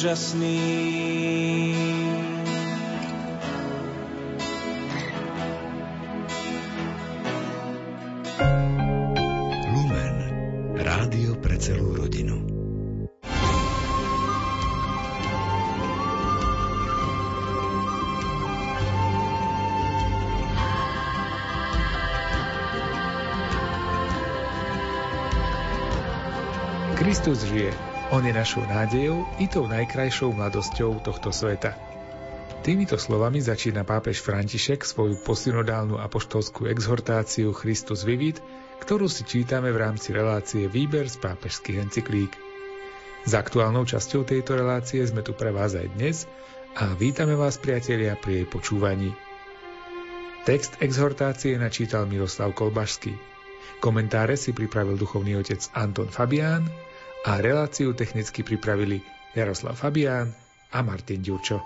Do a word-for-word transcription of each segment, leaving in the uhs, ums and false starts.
úžasný. Lumen. Rádio pre celú rodinu. Kristus žije. On je našou nádejou i tou najkrajšou mladosťou tohto sveta. Týmito slovami začína pápež František svoju posynodálnu apoštolskú exhortáciu Christus Vivit, ktorú si čítame v rámci relácie Výber z pápežských encyklík. S aktuálnou časťou tejto relácie sme tu pre vás aj dnes a vítame vás, priatelia, pri jej počúvaní. Text exhortácie načítal Miroslav Kolbašský. Komentáre si pripravil duchovný otec Anton Fabián a reláciu technicky pripravili Jaroslav Fabián a Martin Ďúčo.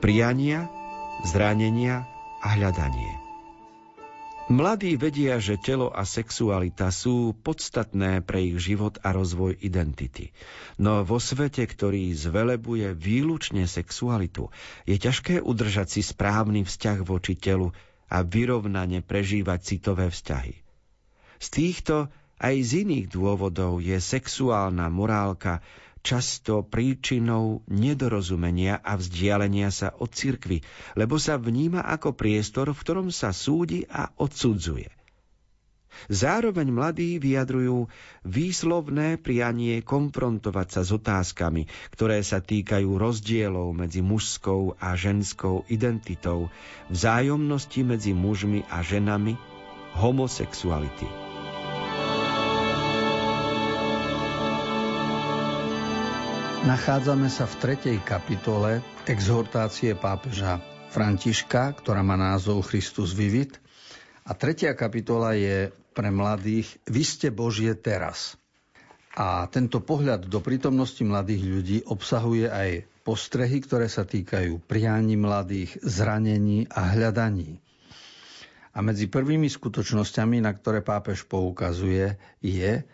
Priania, zranenia a hľadanie. Mladí vedia, že telo a sexualita sú podstatné pre ich život a rozvoj identity. No vo svete, ktorý zvelebuje výlučne sexualitu, je ťažké udržať si správny vzťah voči telu a vyrovnane prežívať citové vzťahy. Z týchto aj z iných dôvodov je sexuálna morálka často príčinou nedorozumenia a vzdialenia sa od cirkvi, lebo sa vníma ako priestor, v ktorom sa súdi a odsudzuje. Zároveň mladí vyjadrujú výslovné prianie konfrontovať sa s otázkami, ktoré sa týkajú rozdielov medzi mužskou a ženskou identitou, vzájomnosti medzi mužmi a ženami, homosexuality. Nachádzame sa v tretej kapitole exhortácie pápeža Františka, ktorá má názov Christus Vivit. A tretia kapitola je pre mladých Vy ste Božie teraz. A tento pohľad do prítomnosti mladých ľudí obsahuje aj postrehy, ktoré sa týkajú prianí mladých, zranení a hľadaní. A medzi prvými skutočnosťami, na ktoré pápež poukazuje, je,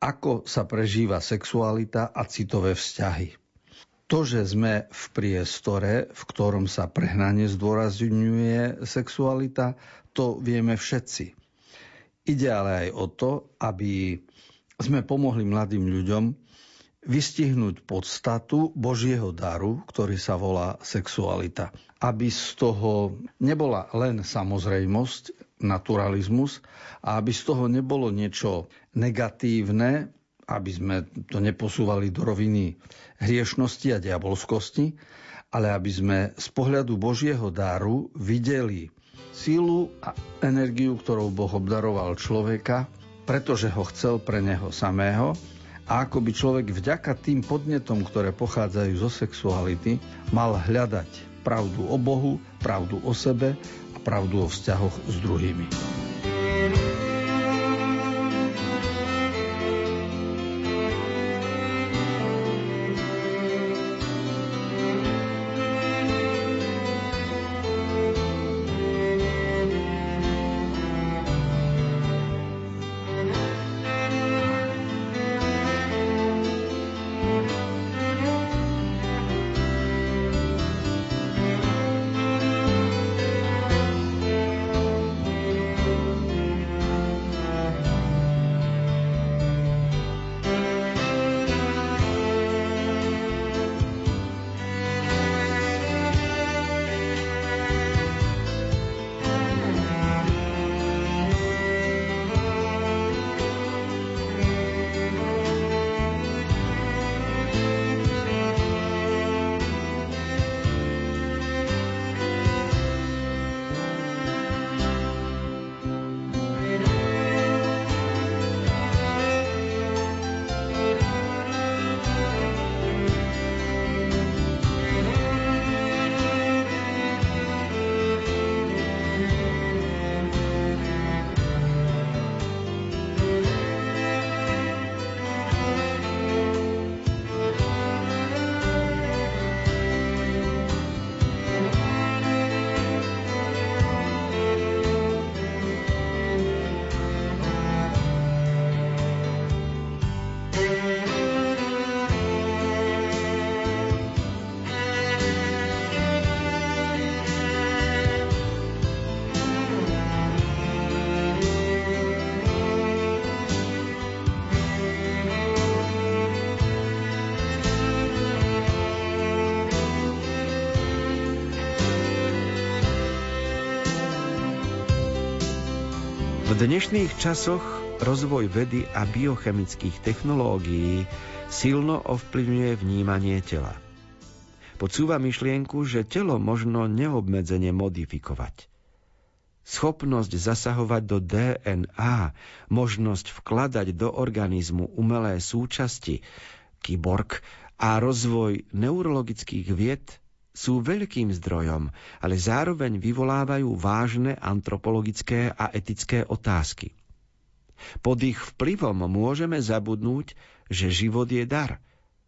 ako sa prežíva sexualita a citové vzťahy. To, že sme v priestore, v ktorom sa prehnane zdôrazňuje sexualita, to vieme všetci. Ide ale aj o to, aby sme pomohli mladým ľuďom vystihnúť podstatu Božieho daru, ktorý sa volá sexualita. Aby z toho nebola len samozrejmosť, naturalizmus, a aby z toho nebolo niečo negatívne, aby sme to neposúvali do roviny hriešnosti a diabolskosti, ale aby sme z pohľadu Božieho daru videli sílu a energiu, ktorou Boh obdaroval človeka, pretože ho chcel pre neho samého, a ako by človek vďaka tým podnetom, ktoré pochádzajú zo sexuality, mal hľadať pravdu o Bohu, pravdu o sebe, pravdu o vzťahoch s druhými. V dnešných časoch rozvoj vedy a biochemických technológií silno ovplyvňuje vnímanie tela. Podsúva myšlienku, že telo možno neobmedzene modifikovať. Schopnosť zasahovať do dé en á, možnosť vkladať do organizmu umelé súčasti, kyborg a rozvoj neurologických vied sú veľkým zdrojom, ale zároveň vyvolávajú vážne antropologické a etické otázky. Pod ich vplyvom môžeme zabudnúť, že život je dar,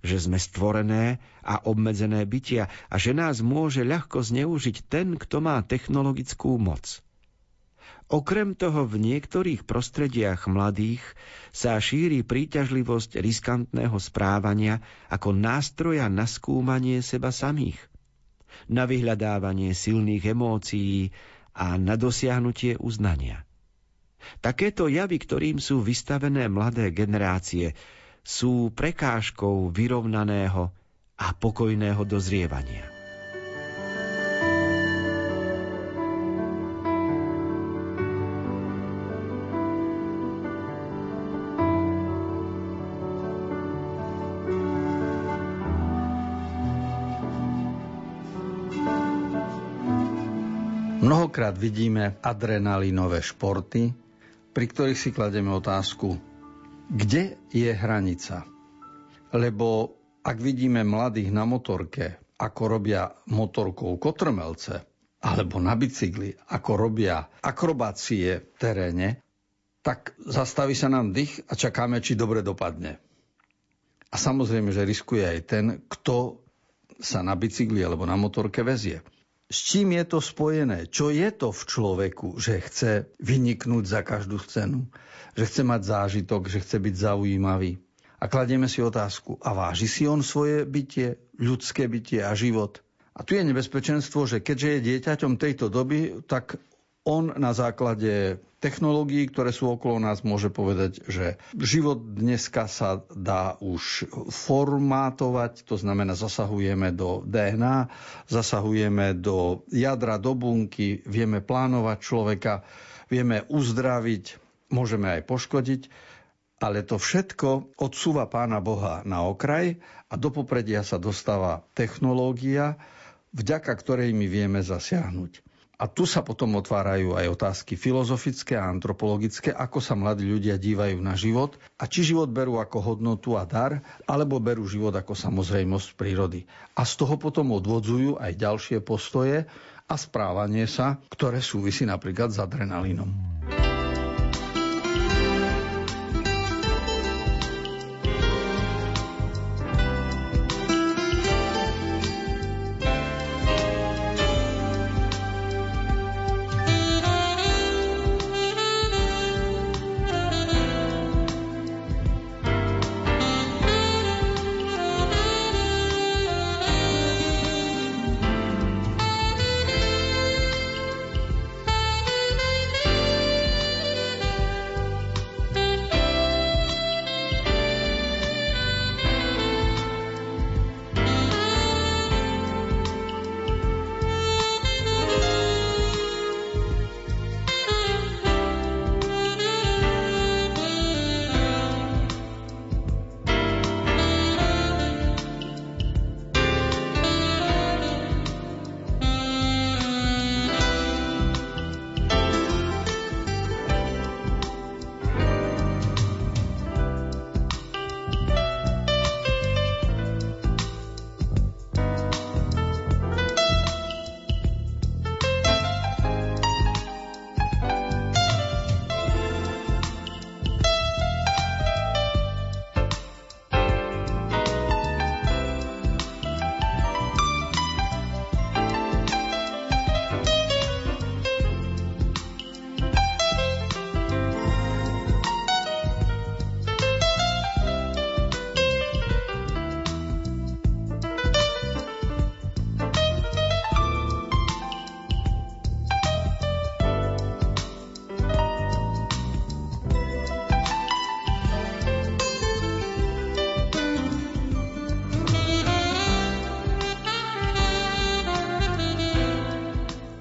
že sme stvorené a obmedzené bytia a že nás môže ľahko zneužiť ten, kto má technologickú moc. Okrem toho v niektorých prostrediach mladých sa šíri príťažlivosť riskantného správania ako nástroja na skúmanie seba samých, na vyhľadávanie silných emócií a na dosiahnutie uznania. Takéto javy, ktorým sú vystavené mladé generácie, sú prekážkou vyrovnaného a pokojného dozrievania. Mnohokrát vidíme adrenalinové športy, pri ktorých si kladieme otázku, kde je hranica? Lebo ak vidíme mladých na motorke, ako robia motorkou kotrmelce, alebo na bicykli, ako robia akrobácie v teréne, tak zastaví sa nám dých a čakáme, či dobre dopadne. A samozrejme, že riskuje aj ten, kto sa na bicykli alebo na motorke vezie. S čím je to spojené? Čo je to v človeku, že chce vyniknúť za každú cenu? Že chce mať zážitok, že chce byť zaujímavý? A kladieme si otázku, a váži si on svoje bytie, ľudské bytie a život? A tu je nebezpečenstvo, že keďže je dieťaťom tejto doby, tak on na základe technológií, ktoré sú okolo nás, môže povedať, že život dneska sa dá už formátovať, to znamená zasahujeme do dé en á, zasahujeme do jadra, do bunky, vieme plánovať človeka, vieme uzdraviť, môžeme aj poškodiť, ale to všetko odsúva Pána Boha na okraj a do popredia sa dostáva technológia, vďaka ktorej my vieme zasiahnuť. A tu sa potom otvárajú aj otázky filozofické a antropologické, ako sa mladí ľudia dívajú na život a či život berú ako hodnotu a dar, alebo berú život ako samozrejmosť prírody. A z toho potom odvodzujú aj ďalšie postoje a správanie sa, ktoré súvisí napríklad s adrenalínom.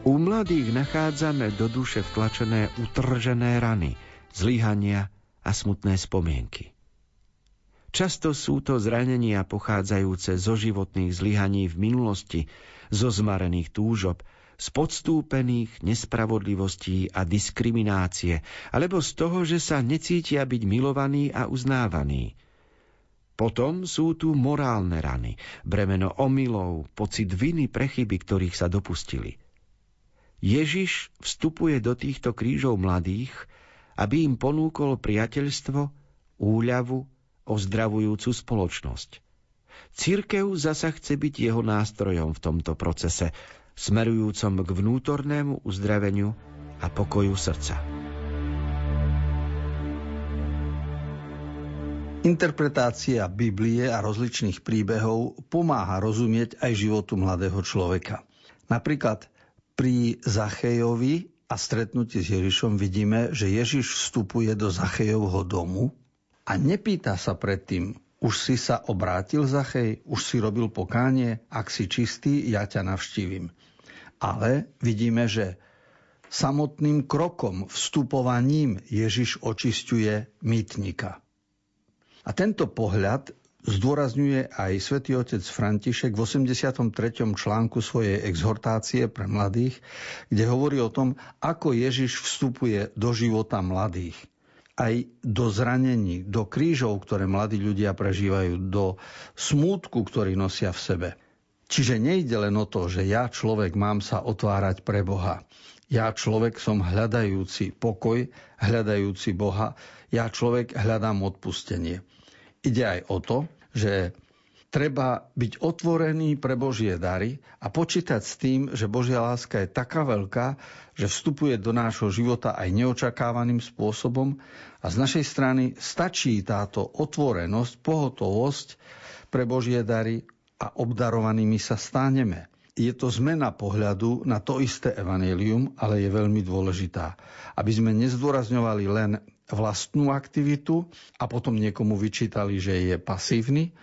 U mladých nachádzame do duše vtlačené utržené rany, zlyhania a smutné spomienky. Často sú to zranenia pochádzajúce zo životných zlyhaní v minulosti, zo zmarených túžob, z podstúpených nespravodlivostí a diskriminácie, alebo z toho, že sa necítia byť milovaní a uznávaní. Potom sú tu morálne rany, bremeno omylov, pocit viny pre chyby, ktorých sa dopustili. Ježiš vstupuje do týchto krížov mladých, aby im ponúkol priateľstvo, úľavu, ozdravujúcu spoločnosť. Cirkev zasa chce byť jeho nástrojom v tomto procese, smerujúcom k vnútornému uzdraveniu a pokoju srdca. Interpretácia Biblie a rozličných príbehov pomáha rozumieť aj životu mladého človeka. Napríklad pri Zachejovi a stretnutí s Ježišom vidíme, že Ježiš vstupuje do Zachejovho domu a nepýta sa predtým: už si sa obrátil, Zachej? Už si robil pokánie? Ak si čistý, ja ťa navštívim. Ale vidíme, že samotným krokom, vstupovaním, Ježiš očisťuje mýtnika. A tento pohľad zdôrazňuje aj svätý otec František v osemdesiatom treťom článku svojej exhortácie pre mladých, kde hovorí o tom, ako Ježiš vstupuje do života mladých. Aj do zranení, do krížov, ktoré mladí ľudia prežívajú, do smútku, ktorý nosia v sebe. Čiže nejde len o to, že ja, človek, mám sa otvárať pre Boha. Ja, človek, som hľadajúci pokoj, hľadajúci Boha. Ja, človek, hľadám odpustenie. Ide aj o to, že treba byť otvorený pre Božie dary a počítať s tým, že Božia láska je taká veľká, že vstupuje do nášho života aj neočakávaným spôsobom, a z našej strany stačí táto otvorenosť, pohotovosť pre Božie dary a obdarovanými sa staneme. Je to zmena pohľadu na to isté evanjelium, ale je veľmi dôležitá, aby sme nezdôrazňovali len vlastnú aktivitu a potom niekomu vyčítali, že je pasívny,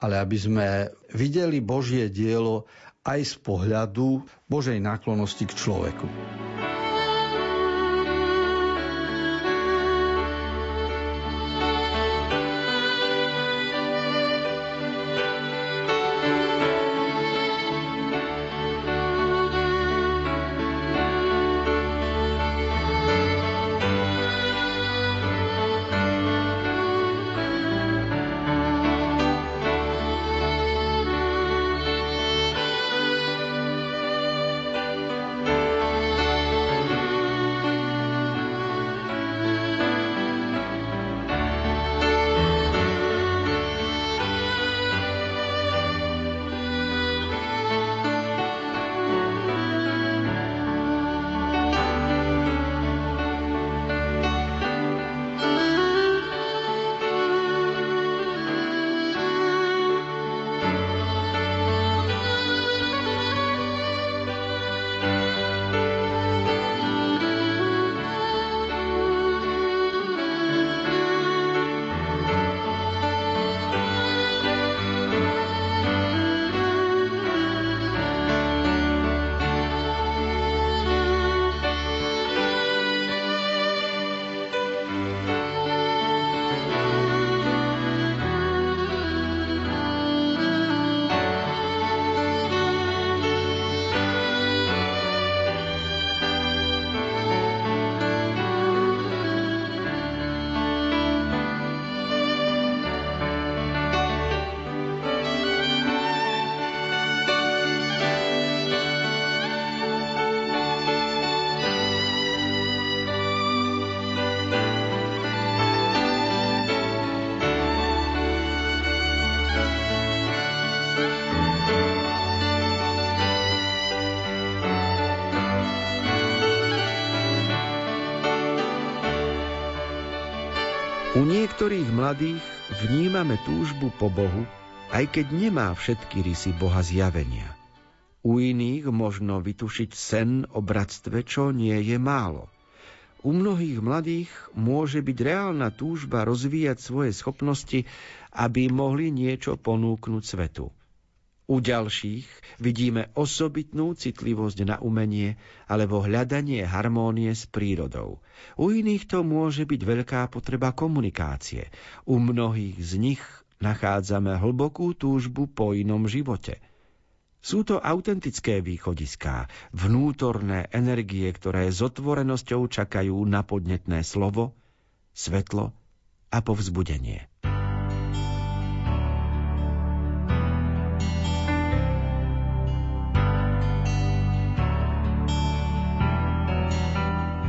ale aby sme videli Božie dielo aj z pohľadu Božej náklonnosti k človeku. U niektorých mladých vnímame túžbu po Bohu, aj keď nemá všetky rysy Boha zjavenia. U iných možno vytušiť sen o bratstve, čo nie je málo. U mnohých mladých môže byť reálna túžba rozvíjať svoje schopnosti, aby mohli niečo ponúknuť svetu. U ďalších vidíme osobitnú citlivosť na umenie alebo hľadanie harmónie s prírodou. U iných to môže byť veľká potreba komunikácie. U mnohých z nich nachádzame hlbokú túžbu po inom živote. Sú to autentické východiská, vnútorné energie, ktoré s otvorenosťou čakajú na podnetné slovo, svetlo a povzbudenie.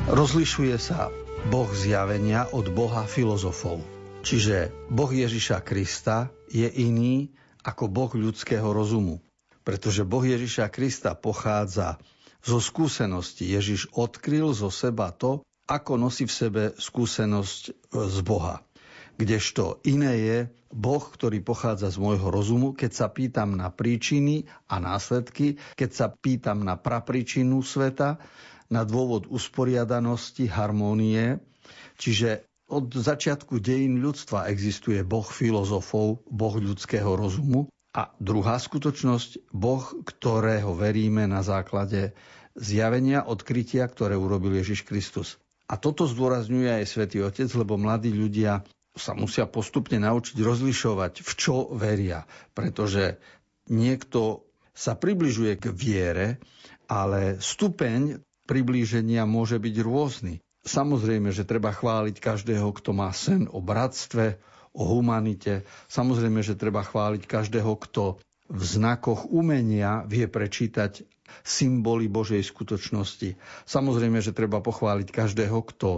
Rozlišuje sa Boh zjavenia od Boha filozofov. Čiže Boh Ježiša Krista je iný ako Boh ľudského rozumu. Pretože Boh Ježiša Krista pochádza zo skúsenosti. Ježiš odkryl zo seba to, ako nosí v sebe skúsenosť z Boha. Kdežto iné je Boh, ktorý pochádza z môjho rozumu, keď sa pýtam na príčiny a následky, keď sa pýtam na prapríčinu sveta, na dôvod usporiadanosti, harmónie. Čiže od začiatku dejín ľudstva existuje Boh filozofov, Boh ľudského rozumu. A druhá skutočnosť, Boh, ktorého veríme na základe zjavenia, odkrytia, ktoré urobil Ježiš Kristus. A toto zdôrazňuje aj Svätý Otec, lebo mladí ľudia sa musia postupne naučiť rozlišovať, v čo veria. Pretože niekto sa približuje k viere, ale stupeň priblíženia môže byť rôzny. Samozrejme, že treba chváliť každého, kto má sen o bratstve, o humanite. Samozrejme, že treba chváliť každého, kto v znakoch umenia vie prečítať symboly Božej skutočnosti. Samozrejme, že treba pochváliť každého, kto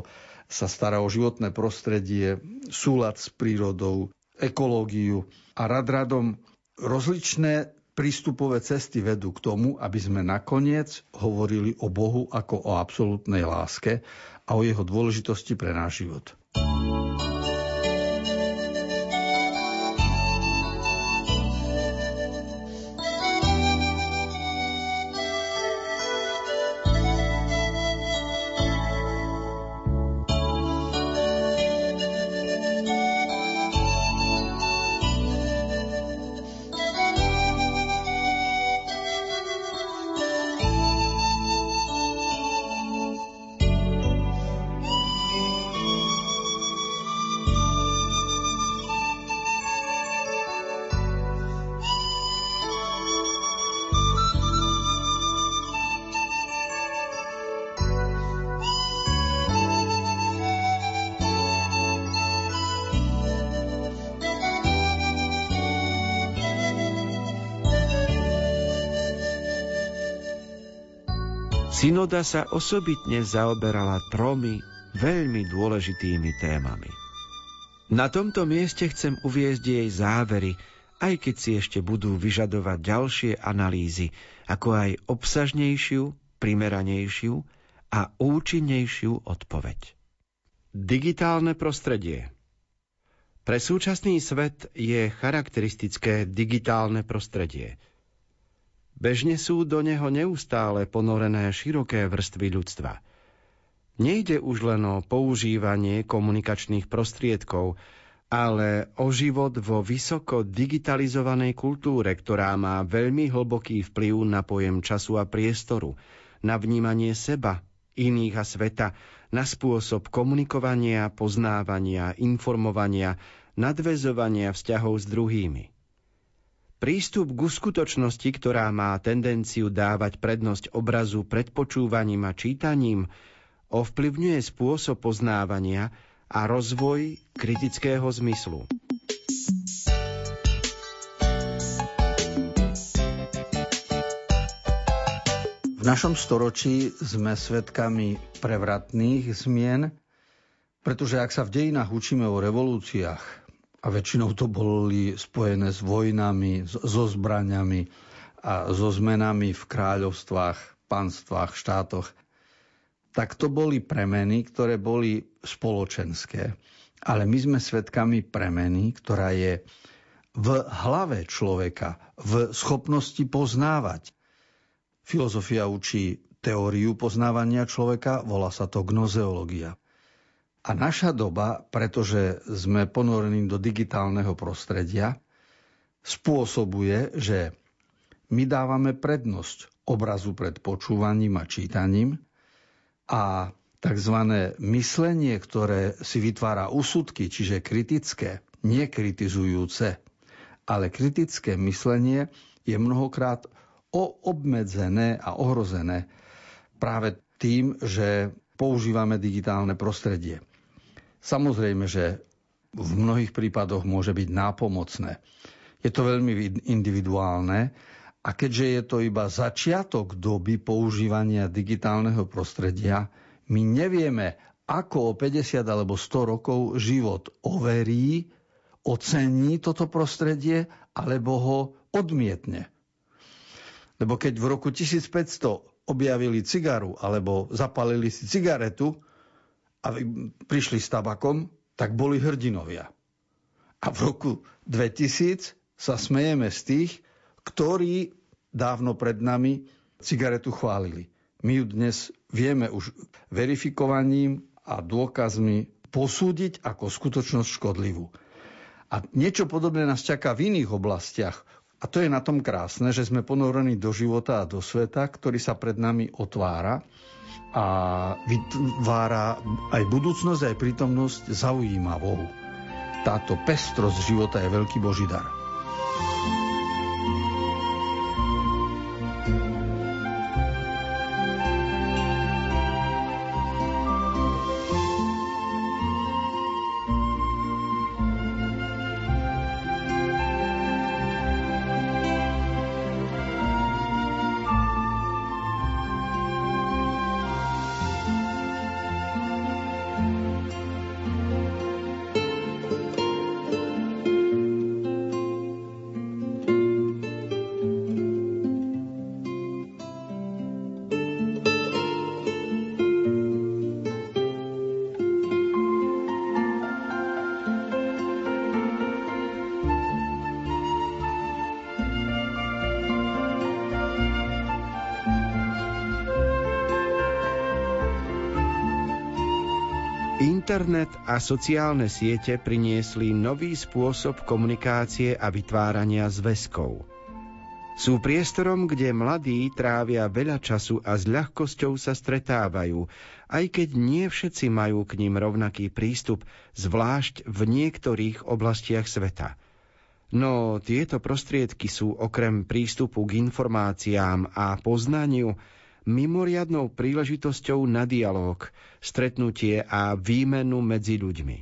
sa stará o životné prostredie, súlad s prírodou, ekológiu. A rad radom rozličné prístupové cesty vedú k tomu, aby sme nakoniec hovorili o Bohu ako o absolútnej láske a o jeho dôležitosti pre náš život. Synoda sa osobitne zaoberala tromi veľmi dôležitými témami. Na tomto mieste chcem uviesť jej závery, aj keď si ešte budú vyžadovať ďalšie analýzy, ako aj obsažnejšiu, primeranejšiu a účinnejšiu odpoveď. Digitálne prostredie. Pre súčasný svet je charakteristické digitálne prostredie. Bežne sú do neho neustále ponorené široké vrstvy ľudstva. Nejde už len o používanie komunikačných prostriedkov, ale o život vo vysoko digitalizovanej kultúre, ktorá má veľmi hlboký vplyv na pojem času a priestoru, na vnímanie seba, iných a sveta, na spôsob komunikovania, poznávania, informovania, nadväzovania vzťahov s druhými. Prístup k skutočnosti, ktorá má tendenciu dávať prednosť obrazu pred počúvaním a čítaním, ovplyvňuje spôsob poznávania a rozvoj kritického zmyslu. V našom storočí sme svedkami prevratných zmien, pretože ak sa v dejinách učíme o revolúciách, a väčšinou to boli spojené s vojnami, so zbraňami a so zmenami v kráľovstvách, panstvách, štátoch. Tak to boli premeny, ktoré boli spoločenské. Ale my sme svedkami premeny, ktorá je v hlave človeka, v schopnosti poznávať. Filozofia učí teóriu poznávania človeka, volá sa to gnoseológia. A naša doba, pretože sme ponorení do digitálneho prostredia, spôsobuje, že my dávame prednosť obrazu pred počúvaním a čítaním a tzv. Myslenie, ktoré si vytvára úsudky, čiže kritické, nekritizujúce, ale kritické myslenie je mnohokrát obmedzené a ohrozené práve tým, že používame digitálne prostredie. Samozrejme, že v mnohých prípadoch môže byť nápomocné. Je to veľmi individuálne a keďže je to iba začiatok doby používania digitálneho prostredia, my nevieme, ako o päťdesiat alebo sto rokov život overí, ocení toto prostredie, alebo ho odmietne. Lebo keď v roku tisícpäťsto objavili cigaru alebo zapalili si cigaretu a prišli s tabakom, tak boli hrdinovia. A v roku dvetisíc sa smejeme z tých, ktorí dávno pred nami cigaretu chválili. My ju dnes vieme už verifikovaním a dôkazmi posúdiť ako skutočnosť škodlivú. A niečo podobné nás čaká v iných oblastiach. A to je na tom krásne, že sme ponorení do života a do sveta, ktorý sa pred nami otvára a vytvára aj budúcnosť, aj prítomnosť zaujímavou. Táto pestrosť života je veľký Boží dar. Internet a sociálne siete priniesli nový spôsob komunikácie a vytvárania zväzkov. Sú priestorom, kde mladí trávia veľa času a s ľahkosťou sa stretávajú, aj keď nie všetci majú k ním rovnaký prístup, zvlášť v niektorých oblastiach sveta. No tieto prostriedky sú okrem prístupu k informáciám a poznaniu mimoriadnou príležitosťou na dialóg, stretnutie a výmenu medzi ľuďmi.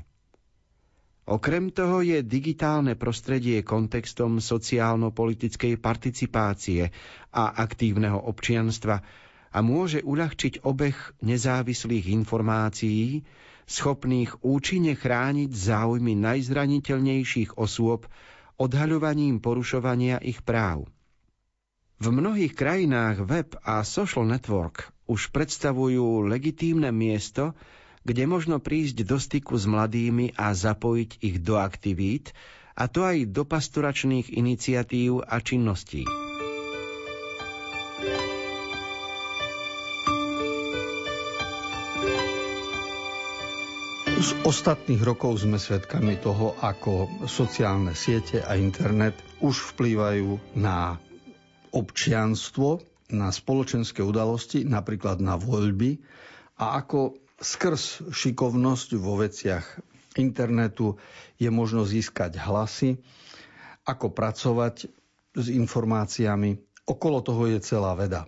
Okrem toho je digitálne prostredie kontextom sociálno-politickej participácie a aktívneho občianstva a môže uľahčiť obeh nezávislých informácií, schopných účinne chrániť záujmy najzraniteľnejších osôb odhaľovaním porušovania ich práv. V mnohých krajinách web a social network už predstavujú legitímne miesto, kde možno prísť do styku s mladými a zapojiť ich do aktivít, a to aj do pastoračných iniciatív a činností. Z ostatných rokov sme svedkami toho, ako sociálne siete a internet už vplývajú na občianstvo, na spoločenské udalosti, napríklad na voľby, a ako skrz šikovnosť vo veciach internetu je možno získať hlasy, ako pracovať s informáciami. Okolo toho je celá veda.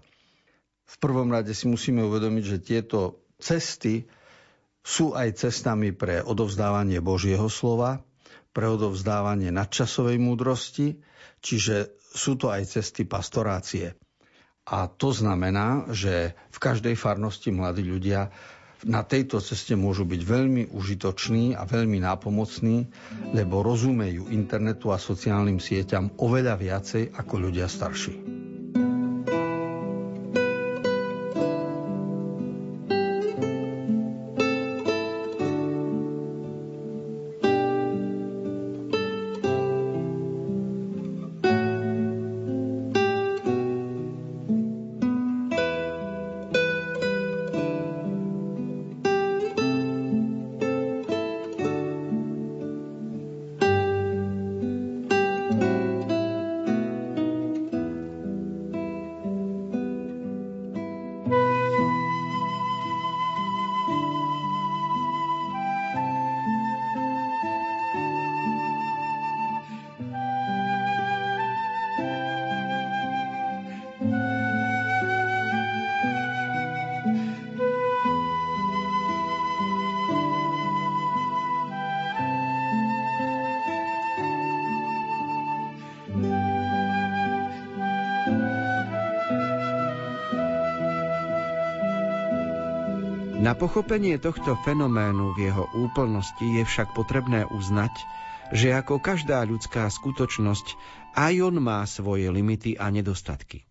V prvom rade si musíme uvedomiť, že tieto cesty sú aj cestami pre odovzdávanie Božieho slova, pre odovzdávanie nadčasovej múdrosti, čiže sú to aj cesty pastorácie. A to znamená, že v každej farnosti mladí ľudia na tejto ceste môžu byť veľmi užitoční a veľmi nápomocní, lebo rozumejú internetu a sociálnym sieťam oveľa viacej ako ľudia starší. Na pochopenie tohto fenoménu v jeho úplnosti je však potrebné uznať, že ako každá ľudská skutočnosť, aj on má svoje limity a nedostatky.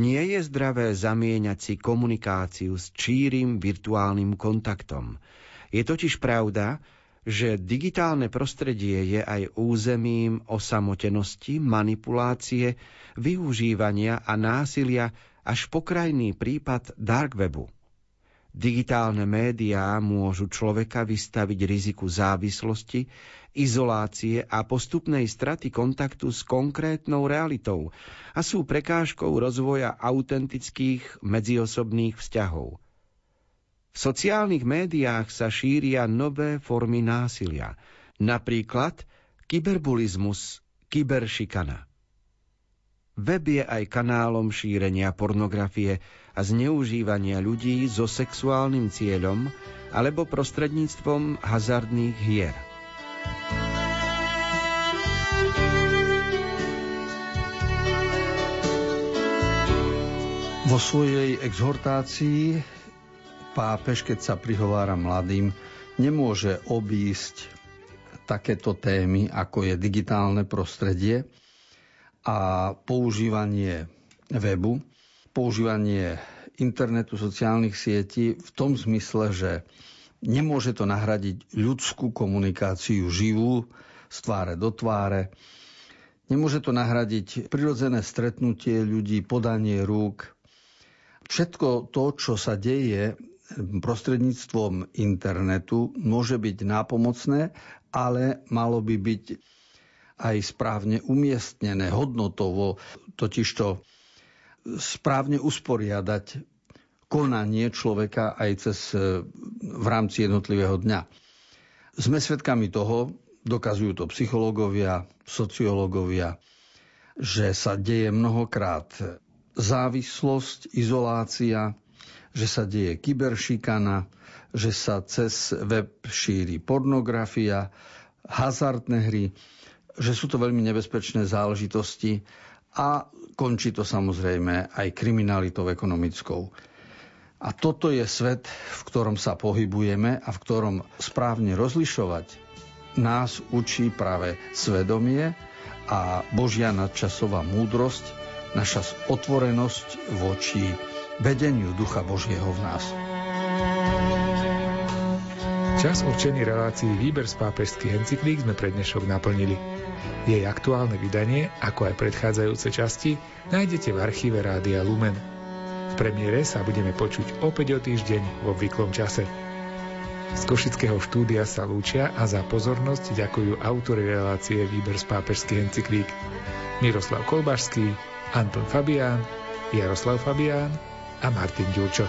Nie je zdravé zamieňať si komunikáciu s čírym virtuálnym kontaktom. Je totiž pravda, že digitálne prostredie je aj územím osamotenosti, manipulácie, využívania a násilia až po krajný prípad dark webu. Digitálne médiá môžu človeka vystaviť riziku závislosti, izolácie a postupnej straty kontaktu s konkrétnou realitou a sú prekážkou rozvoja autentických medziosobných vzťahov. V sociálnych médiách sa šíria nové formy násilia, napríklad kyberbulizmus, kyberšikana. Web je aj kanálom šírenia pornografie a zneužívania ľudí so sexuálnym cieľom alebo prostredníctvom hazardných hier. Vo svojej exhortácii pápež, keď sa prihovára mladým, nemôže obísť takéto témy, ako je digitálne prostredie a používanie webu, používanie internetu, sociálnych sietí v tom zmysle, že nemôže to nahradiť ľudskú komunikáciu živú, z tváre do tváre. Nemôže to nahradiť prirodzené stretnutie ľudí, podanie rúk. Všetko to, čo sa deje prostredníctvom internetu, môže byť nápomocné, ale malo by byť aj správne umiestnené, hodnotovo, totižto správne usporiadať konanie človeka aj cez v rámci jednotlivého dňa. Sme svedkami toho, dokazujú to psychológovia, sociológovia, že sa deje mnohokrát závislosť, izolácia, že sa deje kyberšikana, že sa cez web šíri pornografia, hazardné hry, že sú to veľmi nebezpečné záležitosti a končí to samozrejme aj kriminalitou ekonomickou. A toto je svet, v ktorom sa pohybujeme a v ktorom správne rozlišovať nás učí práve svedomie a Božia nadčasová múdrosť, naša otvorenosť voči vedeniu Ducha Božieho v nás. Čas určený relácii Výber z pápežských encyklík sme pre dnešok naplnili. Jej aktuálne vydanie, ako aj predchádzajúce časti, nájdete v archíve Rádia Lumen. V premiére sa budeme počuť opäť o týždeň v obvyklom čase. Z košického štúdia sa lúčia a za pozornosť ďakujú autori relácie Výber z pápežských encyklík Miroslav Kolbašský, Anton Fabián, Jaroslav Fabián a Martin Ďúčo.